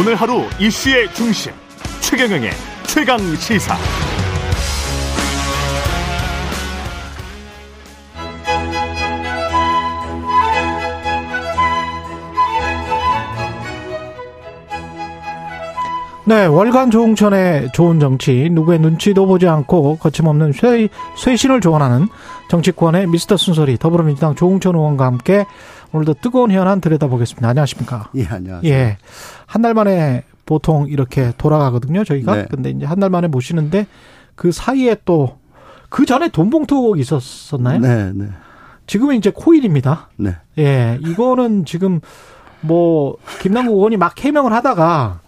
오늘 하루 이슈의 중심, 최경영의 최강시사. 네, 월간 조응천의 좋은 정치, 누구의 눈치도 보지 않고 거침없는 쇄신을 조언하는 정치권의 미스터 순서리, 더불어민주당 조응천 의원과 함께 오늘도 뜨거운 현안 들여다보겠습니다. 안녕하십니까? 예, 안녕하세요. 예, 한 달 만에 보통 이렇게 돌아가거든요, 저희가. 네. 근데 이제 한 달 만에 모시는데 그 사이에 또 그 전에 돈봉투 있었었나요? 네, 네. 지금은 이제 코일입니다. 네. 예, 이거는 지금 뭐 김남국 의원이 막 해명을 하다가.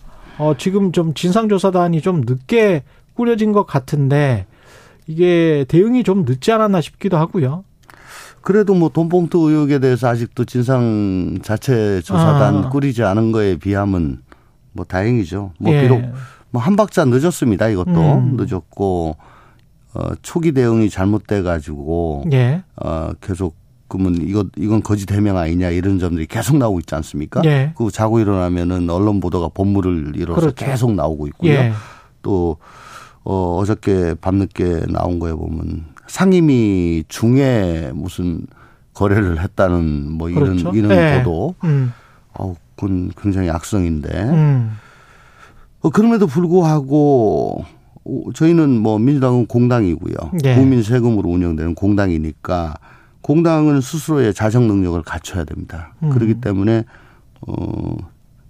지금 좀 진상조사단이 좀 늦게 꾸려진 것 같은데 이게 대응이 좀 늦지 않았나 싶기도 하고요. 그래도 뭐 돈봉투 의혹에 대해서 아직도 진상 자체 조사단 꾸리지 않은 거에 비하면 뭐 다행이죠. 뭐 예. 비록 뭐 한 박자 늦었습니다. 이것도 늦었고 초기 대응이 잘못돼 가지고 예. 계속 그러면 이건 거짓 해명 아니냐 이런 점들이 계속 나오고 있지 않습니까? 예. 그 자고 일어나면은 언론 보도가 본물을 이뤄서 그렇죠. 계속 나오고 있고요. 예. 또 어저께 밤늦게 나온 거에 보면 상임위 중에 무슨 거래를 했다는 뭐 이런 그렇죠. 이런 예. 보도, 그건 굉장히 악성인데 그럼에도 불구하고. 저희는 뭐 민주당은 공당이고요. 예. 국민 세금으로 운영되는 공당이니까. 공당은 스스로의 자정 능력을 갖춰야 됩니다. 그렇기 때문에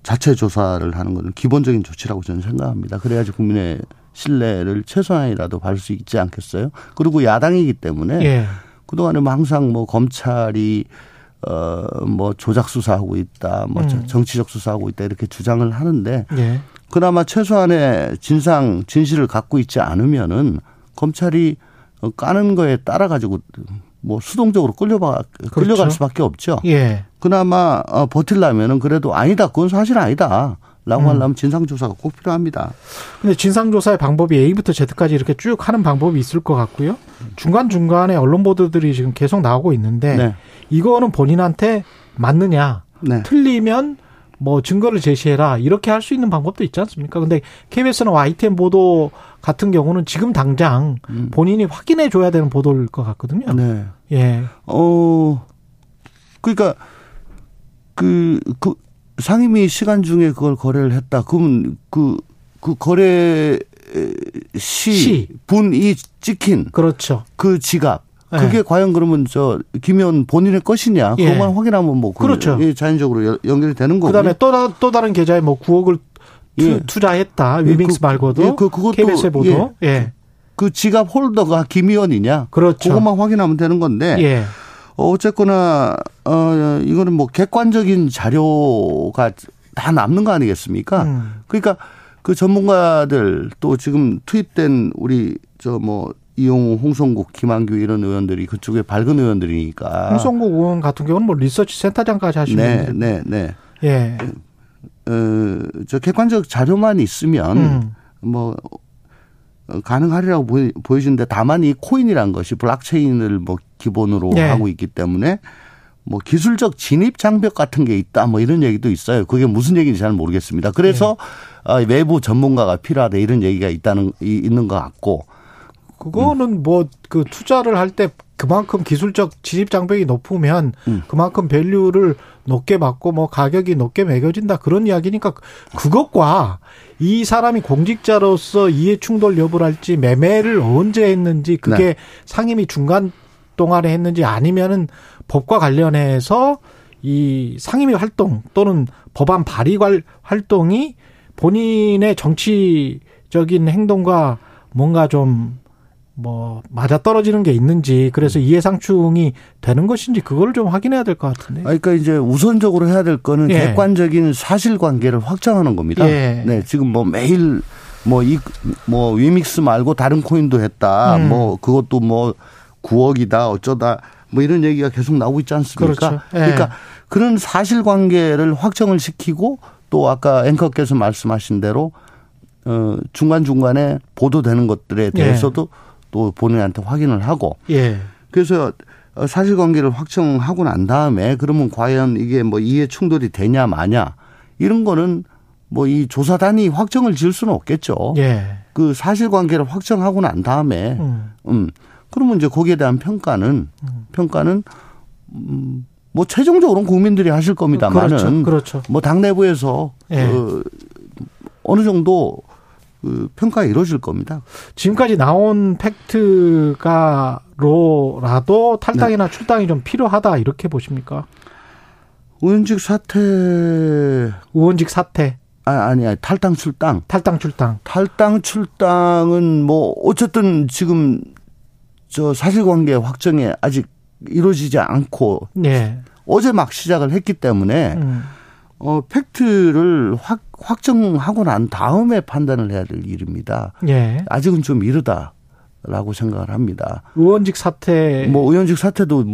자체 조사를 하는 것은 기본적인 조치라고 저는 생각합니다. 그래야지 국민의 신뢰를 최소한이라도 받을 수 있지 않겠어요? 그리고 야당이기 때문에 예. 그동안에 뭐 항상 뭐 검찰이 뭐 조작 수사하고 있다, 뭐 정치적 수사하고 있다 이렇게 주장을 하는데 예. 그나마 최소한의 진실을 갖고 있지 않으면은 검찰이 까는 거에 따라 가지고. 뭐 수동적으로 끌려갈 그렇죠. 수밖에 없죠. 예. 그나마 버틸려면은 그래도 아니다. 그건 사실 아니다. 라고 하려면 진상조사가 꼭 필요합니다. 근데 진상조사의 방법이 A부터 Z까지 이렇게 쭉 하는 방법이 있을 것 같고요. 중간중간에 언론 보도들이 지금 계속 나오고 있는데 네. 이거는 본인한테 맞느냐. 네. 틀리면 뭐 증거를 제시해라. 이렇게 할 수 있는 방법도 있지 않습니까? 근데 KBS나 YTN 보도 같은 경우는 지금 당장 본인이 확인해 줘야 되는 보도일 것 같거든요. 네. 예. 그러니까 그 상임위 시간 중에 그걸 거래를 했다. 그러면 그 거래 시 분이 찍힌 그렇죠. 그 지갑. 그게 예. 과연 그러면 김의원 본인의 것이냐. 그것만 예. 확인하면 뭐. 그렇죠. 자연적으로 연결되는 거고. 그 다음에 또 다른 계좌에 뭐 9억을 예. 투자했다. 위믹스 말고도. 예. 그것도. KBS에 보도. 예. 예. 그 지갑 홀더가 김의원이냐. 그렇죠. 그것만 확인하면 되는 건데. 예. 어쨌거나, 이거는 뭐 객관적인 자료가 다 남는 거 아니겠습니까? 그러니까 그 전문가들 또 지금 투입된 우리 이용우, 홍성국, 김한규 이런 의원들이 그쪽에 밝은 의원들이니까. 홍성국 의원 같은 경우는 뭐 리서치 센터장까지 하시는데. 네, 네, 네. 예. 객관적 자료만 있으면 뭐 가능하리라고 보여지는데 다만 이 코인이란 것이 블록체인을 뭐 기본으로 네. 하고 있기 때문에 뭐 기술적 진입 장벽 같은 게 있다 뭐 이런 얘기도 있어요. 그게 무슨 얘기인지 잘 모르겠습니다. 그래서 네. 외부 전문가가 필요하다 이런 얘기가 있는 것 같고. 그거는 그 투자를 할 때 그만큼 기술적 진입 장벽이 높으면 그만큼 밸류를 높게 받고 뭐 가격이 높게 매겨진다 그런 이야기니까 그것과 이 사람이 공직자로서 이해충돌 여부를 할지 매매를 언제 했는지 그게 네. 상임위 중간 동안에 했는지 아니면은 법과 관련해서 이 상임위 활동 또는 법안 발의 활동이 본인의 정치적인 행동과 뭔가 맞아떨어지는 게 있는지 그래서 이해상충이 되는 것인지 그걸 좀 확인해야 될 것 같은데. 그러니까 이제 우선적으로 해야 될 거는 예. 객관적인 사실관계를 확정하는 겁니다. 예. 네, 지금 매일 위믹스 말고 다른 코인도 했다. 그것도 9억이다 어쩌다 이런 얘기가 계속 나오고 있지 않습니까? 그렇죠. 예. 그러니까 그런 사실관계를 확정을 시키고 또 아까 앵커께서 말씀하신 대로 중간중간에 보도되는 것들에 대해서도 예. 또 본인한테 확인을 하고 예. 그래서 사실관계를 확정하고 난 다음에 그러면 과연 이게 이해 충돌이 되냐 마냐 이런 거는 뭐 이 조사단이 확정을 지을 수는 없겠죠. 예. 그 사실관계를 확정하고 난 다음에, 그러면 이제 거기에 대한 평가는 뭐 최종적으로는 국민들이 하실 겁니다만은, 그렇죠. 뭐 당 내부에서 예. 어느 정도 그 평가가 이루어질 겁니다. 지금까지 나온 팩트가로라도 탈당이나 네. 출당이 좀 필요하다 이렇게 보십니까? 의원직 사퇴. 아니, 탈당 출당. 탈당 출당은 뭐 어쨌든 지금 저 사실관계 확정에 아직 이루어지지 않고 네. 어제 막 시작을 했기 때문에 팩트를 확정하고 난 다음에 판단을 해야 될 일입니다. 예. 아직은 좀 이르다라고 생각을 합니다. 의원직 사퇴도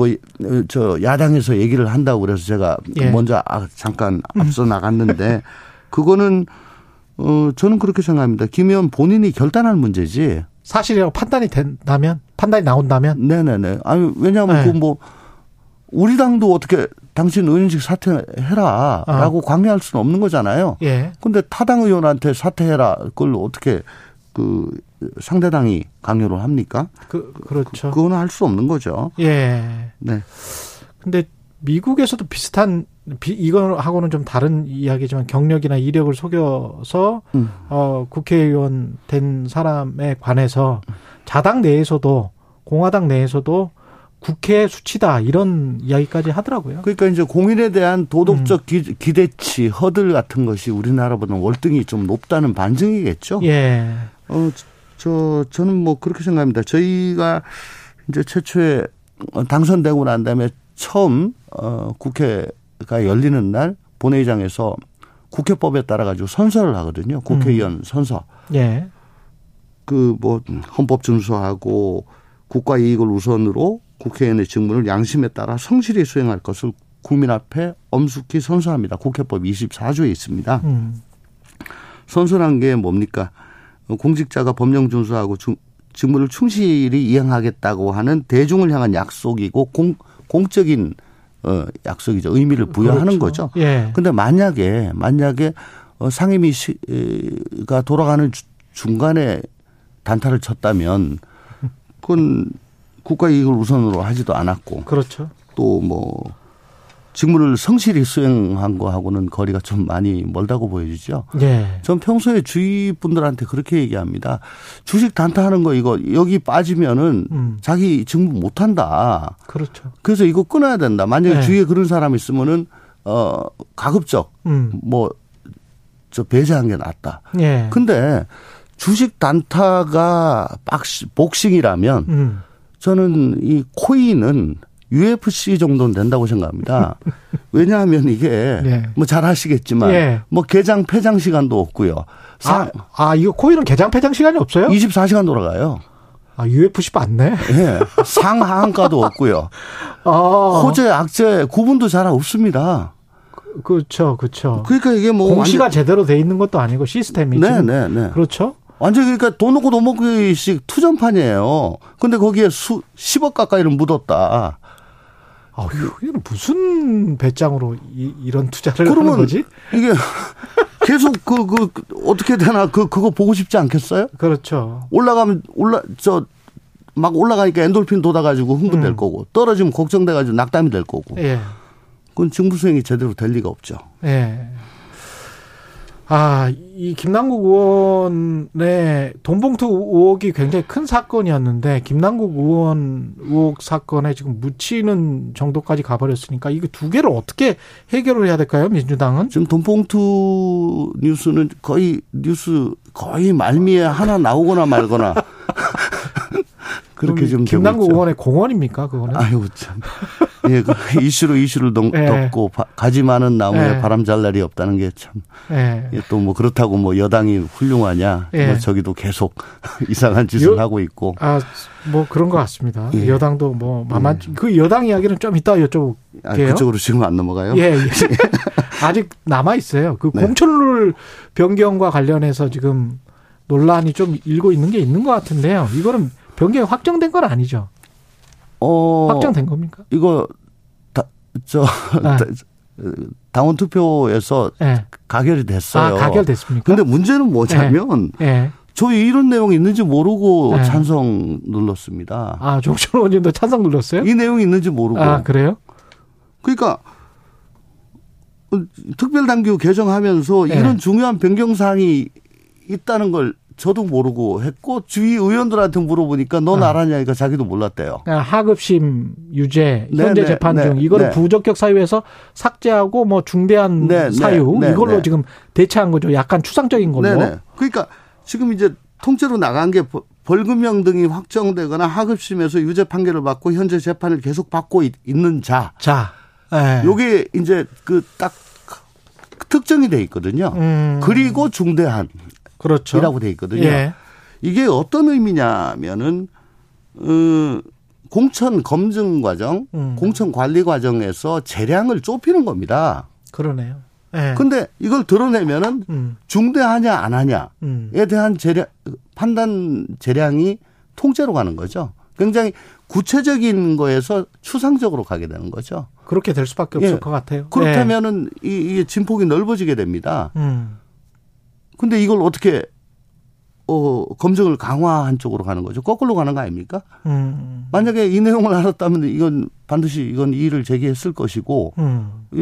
저 야당에서 얘기를 한다고 그래서 제가 예. 먼저 잠깐 앞서 나갔는데 그거는 저는 그렇게 생각합니다. 김 의원 본인이 결단할 문제지. 사실이라고 판단이 나온다면? 네네네. 아니 왜냐하면 네. 그 뭐 우리 당도 어떻게 당신 의원직 사퇴해라라고 강요할 수는 없는 거잖아요. 예. 근데 타당 의원한테 사퇴해라 그걸 어떻게 그 상대당이 강요를 합니까? 그렇죠. 그건 할 수 없는 거죠. 예. 네. 근데 미국에서도 비슷한 이거하고는 좀 다른 이야기지만 경력이나 이력을 속여서 국회의원 된 사람에 관해서 자당 내에서도 공화당 내에서도 국회 수치다 이런 이야기까지 하더라고요. 그러니까 이제 공인에 대한 도덕적 기대치 허들 같은 것이 우리나라보다는 월등히 좀 높다는 반증이겠죠. 예. 저는 뭐 그렇게 생각합니다. 저희가 이제 최초에 당선되고 난 다음에 처음 국회가 열리는 날 본회의장에서 국회법에 따라 가지고 선서를 하거든요. 국회의원 선서. 예. 그 뭐 헌법 준수하고 국가 이익을 우선으로 국회의원의 직무를 양심에 따라 성실히 수행할 것을 국민 앞에 엄숙히 선서합니다. 국회법 24조에 있습니다. 선서란 게 뭡니까? 공직자가 법령 준수하고 직무를 충실히 이행하겠다고 하는 대중을 향한 약속이고 공적인 약속이죠. 의미를 부여하는 그렇죠. 거죠. 그런데 예. 만약에 상임위가 돌아가는 중간에 단타를 쳤다면 그건 국가 이익을 우선으로 하지도 않았고. 그렇죠. 또 뭐 직무를 성실히 수행한 거하고는 거리가 좀 많이 멀다고 보여지죠. 예. 전 평소에 주위 분들한테 그렇게 얘기합니다. 주식 단타하는 거 이거 여기 빠지면은 자기 직무 못 한다. 그렇죠. 그래서 이거 끊어야 된다. 만약에 예. 주위에 그런 사람이 있으면은 가급적 뭐 저 배제한 게 낫다. 예. 근데 주식 단타가 복싱이라면 저는 이 코인은 UFC 정도는 된다고 생각합니다. 왜냐하면 이게 네. 뭐 잘 아시겠지만 네. 뭐 개장 폐장 시간도 없고요. 이거 코인은 개장 폐장 시간이 없어요? 24시간 돌아가요. 아 UFC 맞네. 네. 상하한가도 없고요. 호재 악재 구분도 잘 없습니다. 그렇죠. 그러니까 이게 뭐 공시가 제대로 돼 있는 것도 아니고 시스템이지. 네. 그렇죠. 완전 그러니까 돈 놓고 도먹기식 투전판이에요. 근데 거기에 10억 가까이를 묻었다. 이건 무슨 배짱으로 이런 투자를 하는 거지? 이게 계속 어떻게 되나 그거 보고 싶지 않겠어요? 그렇죠. 올라가니까 엔돌핀 돋아가지고 흥분될 거고 떨어지면 걱정돼가지고 낙담이 될 거고. 예. 그건 정부 수행이 제대로 될 리가 없죠. 예. 이 김남국 의원의 돈봉투 의혹이 굉장히 큰 사건이었는데 김남국 의원 의혹 사건에 지금 묻히는 정도까지 가버렸으니까 이거 두 개를 어떻게 해결을 해야 될까요? 민주당은? 지금 돈봉투 뉴스는 거의 말미에 하나 나오거나 말거나 그렇게 지금 김남국 의원의 공헌입니까 그거는? 아유 참. 예, 그 이슈를 덮고 예. 가지 많은 나무에 예. 바람 잘 날이 없다는 게 참. 예. 또 뭐 그렇다고 뭐 여당이 훌륭하냐. 예. 뭐 저기도 계속 이상한 짓을 하고 있고. 뭐 그런 것 같습니다. 예. 여당도 뭐 만만치. 그 여당 이야기는 좀 이따 여쭤볼게요. 그쪽으로 지금 안 넘어가요? 예. 아직 남아 있어요. 그 네. 공천룰 변경과 관련해서 지금 논란이 좀 일고 있는 게 있는 것 같은데요. 이거는 변경이 확정된 건 아니죠? 확정된 겁니까? 이거, 당원 투표에서 네. 가결이 됐어요. 아, 가결됐습니까? 근데 문제는 뭐냐면 네. 네. 저희 이런 내용이 있는지 모르고 네. 찬성 눌렀습니다. 아, 조국철 의원님도 찬성 눌렀어요? 이 내용이 있는지 모르고. 아, 그래요? 그러니까 특별당규 개정하면서 네. 이런 중요한 변경사항이 있다는 걸 저도 모르고 했고 주위 의원들한테 물어보니까 넌 알았냐니까 자기도 몰랐대요. 하급심 유죄 현재 네네, 재판 네네, 중 이거를 부적격 사유에서 삭제하고 뭐 중대한 네네, 사유 네네, 이걸로 네네. 지금 대체한 거죠. 약간 추상적인 걸로. 네네. 그러니까 지금 이제 통째로 나간 게 벌금형 등이 확정되거나 하급심에서 유죄 판결을 받고 현재 재판을 계속 받고 있는 자. 자. 요게 이제 그 딱 특정이 돼 있거든요. 그리고 중대한. 그렇죠. 이라고 돼 있거든요. 예. 이게 어떤 의미냐면은 공천 검증 과정, 공천 관리 과정에서 재량을 좁히는 겁니다. 그러네요. 그런데 예. 이걸 드러내면은 중대하냐 안 하냐에 대한 재량, 판단 재량이 통째로 가는 거죠. 굉장히 구체적인 거에서 추상적으로 가게 되는 거죠. 그렇게 될 수밖에 없을 예. 것 같아요. 그렇다면은 예. 이게 진폭이 넓어지게 됩니다. 근데 이걸 어떻게 검증을 강화한 쪽으로 가는 거죠. 거꾸로 가는 거 아닙니까? 만약에 이 내용을 알았다면 이건 반드시 이건 이의를 제기했을 것이고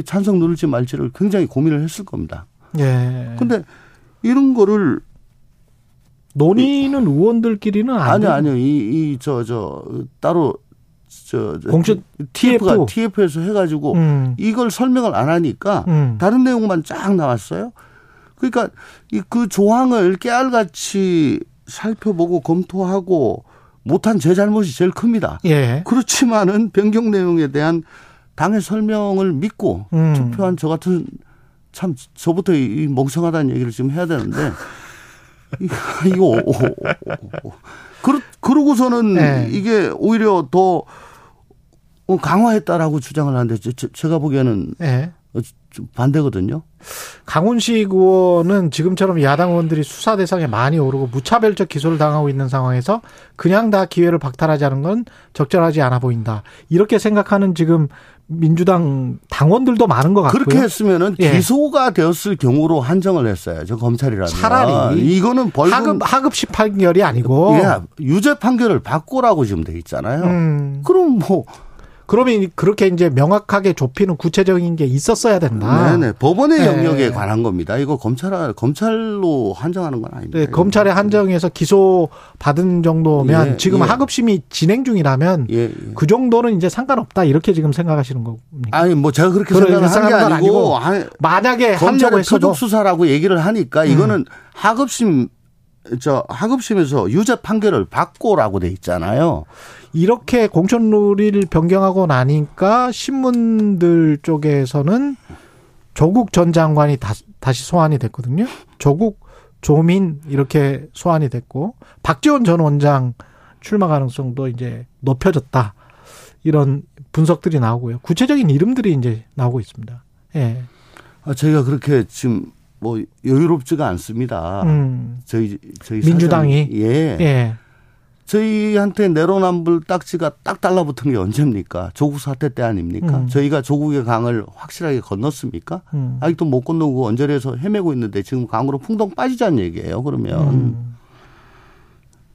찬성 누를지 말지를 굉장히 고민을 했을 겁니다. 예. 근데 이런 거를 논의는 의원들끼리는 아니요. 따로 공식 TF가 TF에서 해 가지고 이걸 설명을 안 하니까 다른 내용만 쫙 나왔어요. 그러니까 그 조항을 깨알같이 살펴보고 검토하고 못한 제 잘못이 제일 큽니다. 예. 그렇지만은 변경 내용에 대한 당의 설명을 믿고 투표한 저 같은 참 저부터 이 멍청하다는 얘기를 지금 해야 되는데 이거 그러고서는 네. 이게 오히려 더 강화했다라고 주장을 하는데 제가 보기에는 네. 좀 반대거든요. 강훈식 의원은 지금처럼 야당 의원들이 수사 대상에 많이 오르고 무차별적 기소를 당하고 있는 상황에서 그냥 다 기회를 박탈하자는 건 적절하지 않아 보인다. 이렇게 생각하는 지금 민주당 당원들도 많은 것 같고요. 그렇게 했으면은 기소가 되었을 경우로 한정을 했어요. 저 검찰이라면. 차라리 이거는 벌금 하급식 판결이 아니고 유죄 판결을 바꾸라고 지금 돼 있잖아요. 그럼 뭐. 그러면 그렇게 이제 명확하게 좁히는 구체적인 게 있었어야 된다. 네네. 법원의 영역에 관한 겁니다. 이거 검찰로 한정하는 건 아닙니다. 네. 검찰의 한정에서 기소 받은 정도면 예, 지금 예. 하급심이 진행 중이라면 예, 예. 그 정도는 이제 상관없다 이렇게 지금 생각하시는 겁니까? 아니 뭐 제가 그렇게 생각하는 게 아니고 만약에 한정을 표적 수사라고 얘기를 하니까 이거는 하급심에서 유죄 판결을 받고라고 돼 있잖아요. 이렇게 공천 룰을 변경하고 나니까 신문들 쪽에서는 조국 전 장관이 다시 소환이 됐거든요. 조국, 조민 이렇게 소환이 됐고 박지원 전 원장 출마 가능성도 이제 높여졌다. 이런 분석들이 나오고요. 구체적인 이름들이 이제 나오고 있습니다. 예. 저희가 그렇게 지금 뭐 여유롭지가 않습니다. 저희 민주당이 사장이, 예. 예. 저희한테 내로남불 딱지가 딱 달라붙은 게 언제입니까? 조국 사태 때 아닙니까? 저희가 조국의 강을 확실하게 건넜습니까? 아직도 못 건너고 언저리에서 헤매고 있는데 지금 강으로 풍덩 빠지자는 얘기예요. 그러면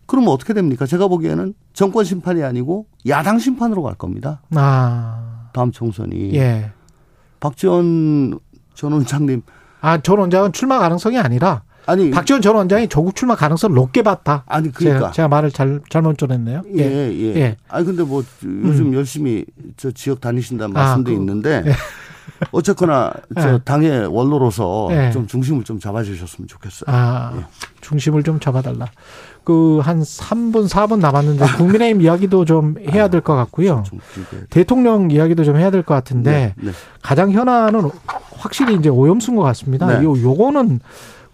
그러면 어떻게 됩니까? 제가 보기에는 정권 심판이 아니고 야당 심판으로 갈 겁니다. 아. 다음 총선이 예. 박지원 전 원장님 전 원장은 출마 가능성이 아니라. 아니 박지원 전 원장이 조국 출마 가능성을 높게 봤다. 아니 그러니까 제가 말을 잘못 전했네요. 예예. 예. 아니 근데 뭐 요즘 열심히 저 지역 다니신다는 말씀도 있는데 예. 어쨌거나 저 당의 원로로서 좀 중심을 좀 잡아주셨으면 좋겠어요. 예. 중심을 좀 잡아달라. 그 한 3분 4분 남았는데 국민의힘 이야기도 좀 해야 될 것 같고요. 대통령 이야기도 좀 해야 될 것 같은데 네. 가장 현안은 확실히 이제 오염수인 것 같습니다. 네. 요거는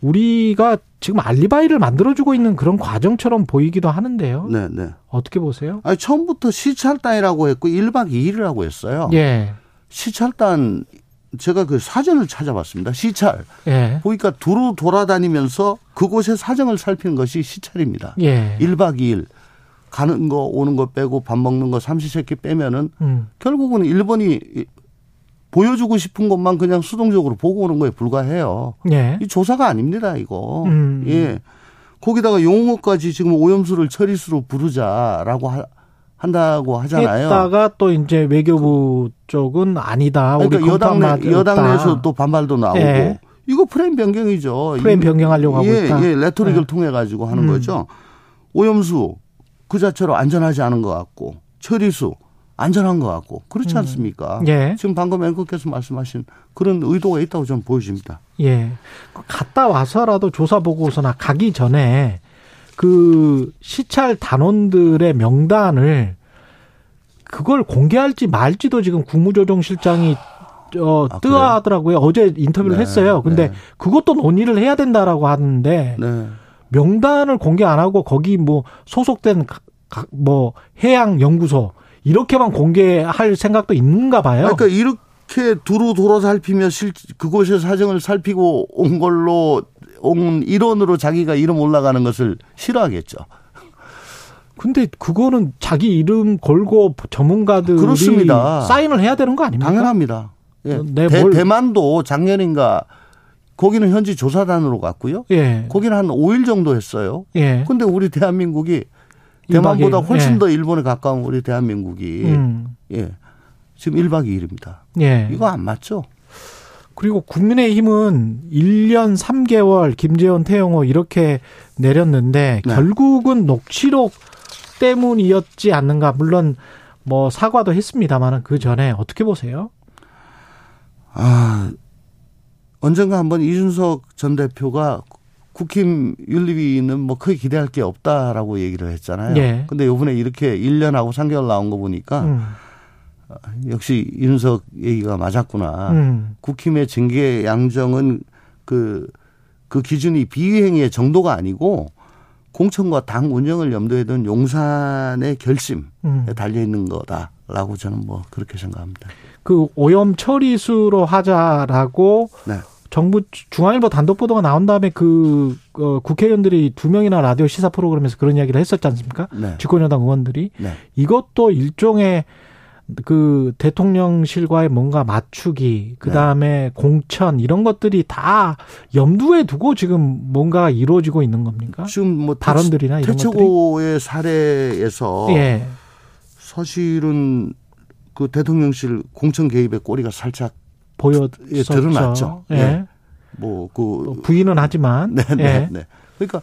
우리가 지금 알리바이를 만들어주고 있는 그런 과정처럼 보이기도 하는데요. 네네. 어떻게 보세요? 아니, 처음부터 시찰단이라고 했고 1박 2일이라고 했어요. 예. 시찰단 제가 그 사전을 찾아봤습니다. 시찰. 예. 보니까 두루 돌아다니면서 그곳의 사정을 살피는 것이 시찰입니다. 예. 1박 2일. 가는 거 오는 거 빼고 밥 먹는 거 삼시세끼 빼면은 결국은 일본이 보여주고 싶은 것만 그냥 수동적으로 보고 오는 거에 불과해요. 예. 이 조사가 아닙니다, 이거. 예. 거기다가 용어까지 지금 오염수를 처리수로 부르자라고 한다고 하잖아요. 했다가 또 이제 외교부 쪽은 아니다. 우리 그러니까 여당 내에서 또 반발도 나오고. 예. 이거 프레임 변경이죠. 프레임 변경하려고 하고 있다. 예, 레토릭을 통해 가지고 하는 거죠. 오염수 그 자체로 안전하지 않은 것 같고 처리수 안전한 것 같고 그렇지 않습니까? 예. 지금 방금 앵커께서 말씀하신 그런 의도가 있다고 저는 보여집니다. 예, 갔다 와서라도 조사 보고서나 가기 전에 그 시찰 단원들의 명단을 그걸 공개할지 말지도 지금 국무조정실장이 뜨아하더라고요. 어제 인터뷰를 했어요. 근데 그것도 논의를 해야 된다라고 하는데 명단을 공개 안 하고 거기 뭐 소속된 뭐 해양연구소 이렇게만 공개할 생각도 있는가 봐요. 그러니까 이렇게 두루 돌아 살피며 그곳의 사정을 살피고 온 걸로 온 일원으로 자기가 이름 올라가는 것을 싫어하겠죠. 근데 그거는 자기 이름 걸고 전문가들이 그렇습니다. 사인을 해야 되는 거 아닙니까? 당연합니다. 예. 대만도 작년인가 거기는 현지 조사단으로 갔고요. 예. 거기는 한 5일 정도 했어요. 그런데 예. 우리 대한민국이 대만보다 훨씬 예. 더 일본에 가까운 우리 대한민국이 예. 지금 1박 2일입니다. 예. 이거 안 맞죠? 그리고 국민의힘은 1년 3개월 김재원, 태영호 이렇게 내렸는데 네. 결국은 녹취록 때문이었지 않는가. 물론 뭐 사과도 했습니다만 그 전에 어떻게 보세요? 아, 언젠가 한번 이준석 전 대표가 국힘 윤리위는 뭐 크게 기대할 게 없다라고 얘기를 했잖아요. 예. 근데 요번에 이렇게 1년하고 3개월 나온 거 보니까 역시 이준석 얘기가 맞았구나. 국힘의 징계 양정은 그 기준이 비위행위의 정도가 아니고 공천과 당 운영을 염두에 둔 용산의 결심에 달려 있는 거다라고 저는 뭐 그렇게 생각합니다. 그 오염 처리수로 하자라고 네. 정부 중앙일보 단독 보도가 나온 다음에 그 국회의원들이 2명이나 라디오 시사 프로그램에서 그런 이야기를 했었지 않습니까? 네. 집권여당 의원들이 네. 이것도 일종의 그 대통령실과의 뭔가 맞추기 그다음에 네. 공천 이런 것들이 다 염두에 두고 지금 뭔가 이루어지고 있는 겁니까? 지금 뭐 발언들이나 이런 것들이 태초고의 사례에서 예. 사실은 그 대통령실 공천 개입의 꼬리가 살짝 드러났죠. 예. 예. 뭐 그 부인은 하지만 네네 예. 네. 그러니까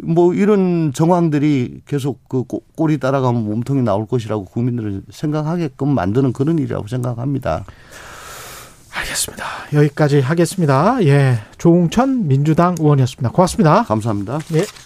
뭐 이런 정황들이 계속 그 꼬리 따라가면 몸통이 나올 것이라고 국민들은 생각하게끔 만드는 그런 일이라고 생각합니다. 알겠습니다. 여기까지 하겠습니다. 예. 조응천 민주당 의원이었습니다. 고맙습니다. 감사합니다. 예.